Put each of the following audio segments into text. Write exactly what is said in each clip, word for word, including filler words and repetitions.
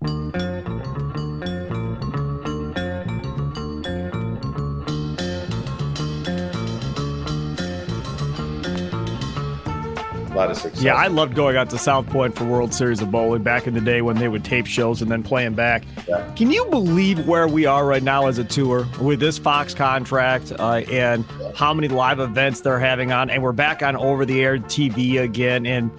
A lot of success. Yeah, I loved going out to South Point for World Series of Bowling back in the day when they would tape shows and then play them back. Yeah. Can you believe where we are right now as a tour with this Fox contract uh, and yeah. how many live events they're having on? And we're back on over-the-air T V again. And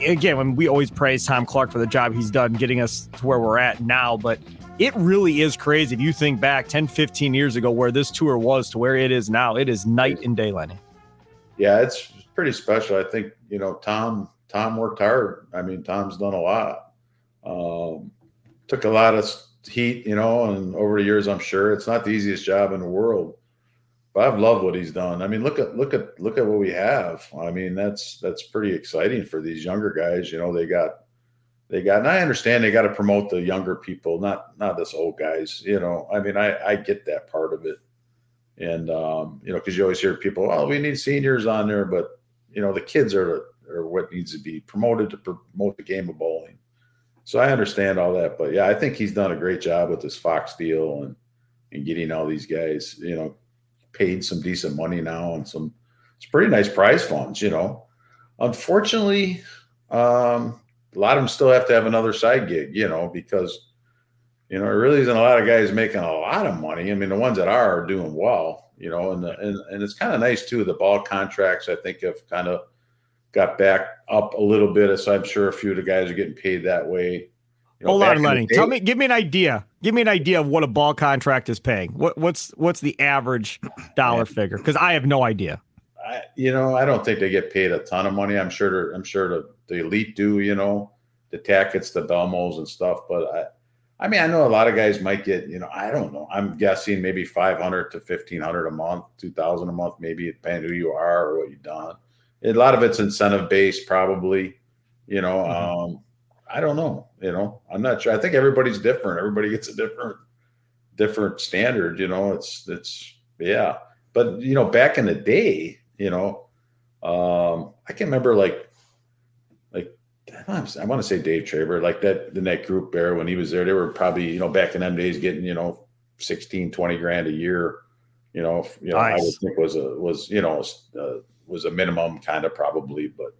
again, when we always praise Tom Clark for the job he's done getting us to where we're at now. But it really is crazy if you think back ten, fifteen years ago where this tour was to where it is now. It is night and day, Lenny. Yeah, it's pretty special. I think, you know, Tom, Tom worked hard. I mean, Tom's done a lot, um, took a lot of heat, you know, and over the years, I'm sure it's not the easiest job in the world, but I've loved what he's done. I mean, look at, look at, look at what we have. I mean, that's, that's pretty exciting for these younger guys. You know, they got, they got, and I understand they got to promote the younger people, not, not this old guys, you know, I mean, I, I get that part of it. And, um, you know, cause you always hear people, oh, we need seniors on there, but you know, the kids are, are what needs to be promoted to promote the game of bowling. So I understand all that, but yeah, I think he's done a great job with this Fox deal and, and getting all these guys, you know, paid some decent money now and some, it's pretty nice prize funds, you know, unfortunately, um, a lot of them still have to have another side gig, you know, because, you know, it really isn't a lot of guys making a lot of money. I mean, the ones that are are doing well, you know, and the, and, and it's kind of nice, too. The ball contracts, I think, have kind of got back up a little bit. So I'm sure a few of the guys are getting paid that way. You know, hold on, Lenny. Tell me, give me an idea. Give me an idea of what a ball contract is paying. What What's what's the average dollar figure? Because I have no idea. I, you know, I don't think they get paid a ton of money. I'm sure I'm sure the, the elite do, you know, the Tacketts, the Belmos and stuff. But I. I mean, I know a lot of guys might get, you know, I don't know. I'm guessing maybe five hundred to fifteen hundred a month, two thousand a month, maybe depending who you are or what you've done. A lot of it's incentive based, probably. You know, mm-hmm. um, I don't know. You know, I'm not sure. I think everybody's different. Everybody gets a different, different standard. You know, it's it's yeah. But you know, back in the day, you know, um, I can remember like. I want to say Dave Traber, like that, in that group there when he was there, they were probably, you know, back in them days getting, you know, sixteen, twenty grand a year, you know, you know, nice. I would think was a, was, you know, uh, was a minimum kind of probably, but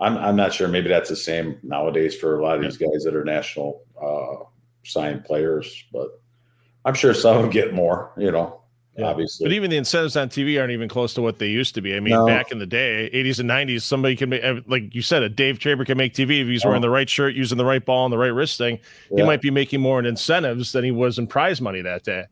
I'm I'm not sure. Maybe that's the same nowadays for a lot of these guys that are national uh, signed players, but I'm sure some of them get more, you know. Yeah. Obviously, but even the incentives on T V aren't even close to what they used to be. I mean, no. Back in the day, eighties and nineties, somebody can make, like you said, a Dave Traber can make T V if he's oh. wearing the right shirt, using the right ball and the right wrist thing. Yeah. He might be making more in incentives than he was in prize money that day.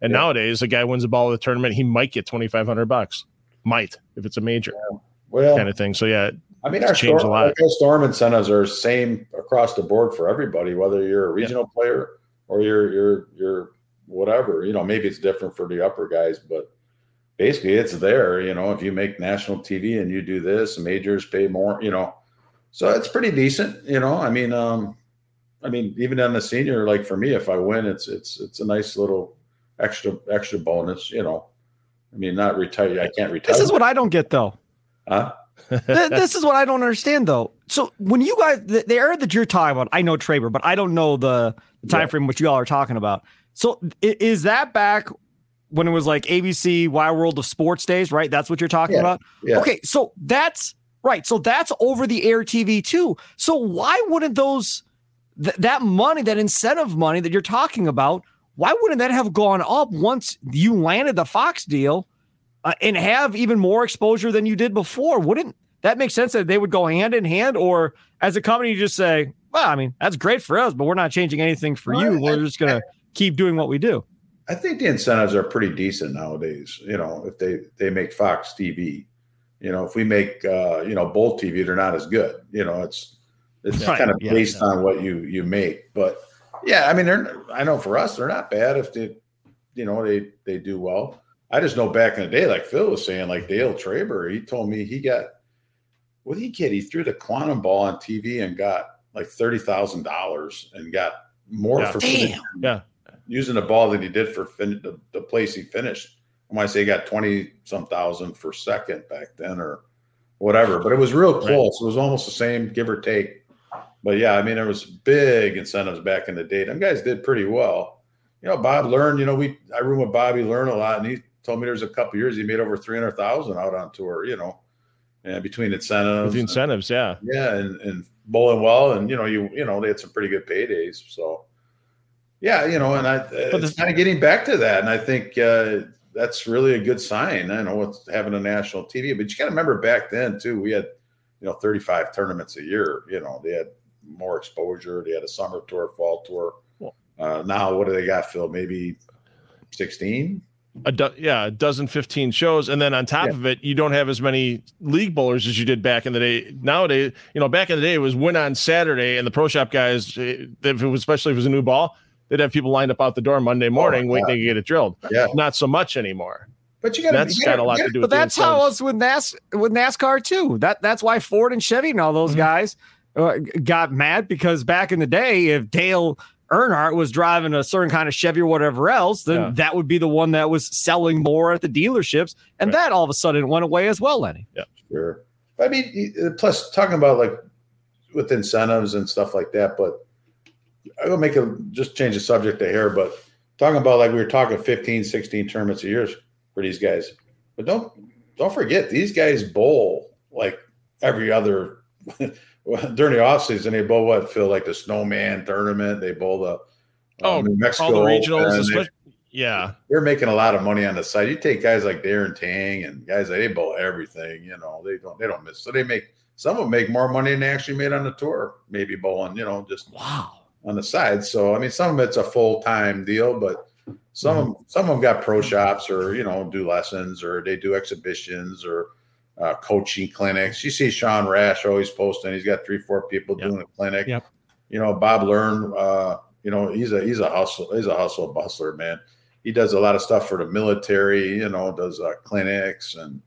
And yeah. nowadays, a guy wins a ball at the tournament, he might get twenty five hundred bucks, might if it's a major, yeah. well, kind of thing. So yeah, I mean, our storm, a lot. Our storm incentives are same across the board for everybody, whether you're a regional yeah. player or you're you're you're. whatever, you know, maybe it's different for the upper guys, but basically it's there, you know, if you make national T V and you do this, majors pay more, you know, so it's pretty decent, you know, I mean, um, I mean, even on the senior, like for me, if I win, it's, it's, it's a nice little extra, extra bonus, you know, I mean, not retire. I can't retire. This is what I don't get though. Huh? This is what I don't understand though. So when you guys, the, the era that you're talking about, I know Traber, but I don't know the, the time yeah. frame which you all are talking about. So is that back when it was like A B C, Wild World of Sports days, right? That's what you're talking yeah, about? Yeah. Okay, so that's right. So that's over-the-air T V too. So why wouldn't those th- that money, that incentive money that you're talking about, why wouldn't that have gone up once you landed the Fox deal uh, and have even more exposure than you did before? Wouldn't that make sense that they would go hand in hand? Or as a company, you just say, well, I mean, that's great for us, but we're not changing anything for you. We're just going to keep doing what we do. I think the incentives are pretty decent nowadays. You know, if they, they make Fox T V, you know, if we make, uh, you know, Bolt T V, they're not as good, you know, it's, it's right. kind of yeah, based yeah. on what you, you make, but Yeah, I mean, they're. I know for us, they're not bad if they, you know, they they do well. I just know back in the day, like Phil was saying, like Dale Traber, he told me he got, what did he get? He threw the quantum ball on T V and got like thirty thousand dollars and got more yeah. for fin- yeah. using the ball than he did for fin- the, the place he finished. I might say he got twenty some thousand for second back then or whatever, but it was real close. Right. It was almost the same, give or take. But yeah, I mean, there was big incentives back in the day. Them guys did pretty well. You know, Bob Learn, you know, we, I room with Bobby Learn a lot, and he told me there was a couple of years he made over three hundred thousand out on tour, you know, and between incentives, with the incentives. And, yeah. Yeah. And, and bowling well. And, you know, you, you know, they had some pretty good paydays. So yeah, you know, and I, it's kind of getting back to that. And I think uh, that's really a good sign. I know it's having a national T V, but you got to remember back then too, we had, you know, thirty-five tournaments a year, you know, they had more exposure. They had a summer tour, fall tour. Uh, now, what do they got, Phil? Maybe sixteen? A do- yeah, a dozen, fifteen shows. And then on top yeah. of it, you don't have as many league bowlers as you did back in the day. Nowadays, you know, back in the day, it was win on Saturday, and the pro shop guys, if it was, especially if it was a new ball, they'd have people lined up out the door Monday morning oh, waiting to get it drilled. Yeah. Not so much anymore. But you got that's you gotta, got a lot gotta, to do. With but that's how it was with NAS with NASCAR too. That that's why Ford and Chevy and all those mm-hmm. guys uh, got mad, because back in the day, if Dale Earnhardt was driving a certain kind of Chevy or whatever else, then yeah. that would be the one that was selling more at the dealerships. And right. that all of a sudden went away as well, Lenny. Yeah, sure. I mean, plus talking about like with incentives and stuff like that, but I will make a, just change the subject to here, but talking about like we were talking fifteen, sixteen tournaments a year for these guys, but don't, don't forget these guys bowl like every other well, during the offseason, they bowl what, Phil, like the Snowman tournament. They bowl the um, oh, New Mexico. All the regionals. Especially, yeah. They're making a lot of money on the side. You take guys like Darren Tang and guys that they bowl everything, you know, they don't, they don't miss. So they make, some of them make more money than they actually made on the tour, maybe bowling, you know, just wow on the side. So, I mean, some of it's a full-time deal, but some, mm-hmm. some of them got pro shops or, you know, do lessons or they do exhibitions or, Uh, coaching clinics. You see Sean Rash always posting. He's got three, four people yep. doing a clinic. Yep. You know, Bob Learn, uh, you know, he's a he's a hustle, he's a hustle bustler, man. He does a lot of stuff for the military, you know, does uh, clinics. And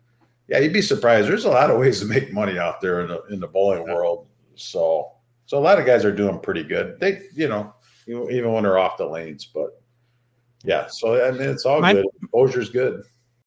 yeah, you'd be surprised. There's a lot of ways to make money out there in the, in the bowling yep. world. So, so a lot of guys are doing pretty good. They, you know, even when they're off the lanes. But yeah, so I mean, it's all My- good. Exposure's good.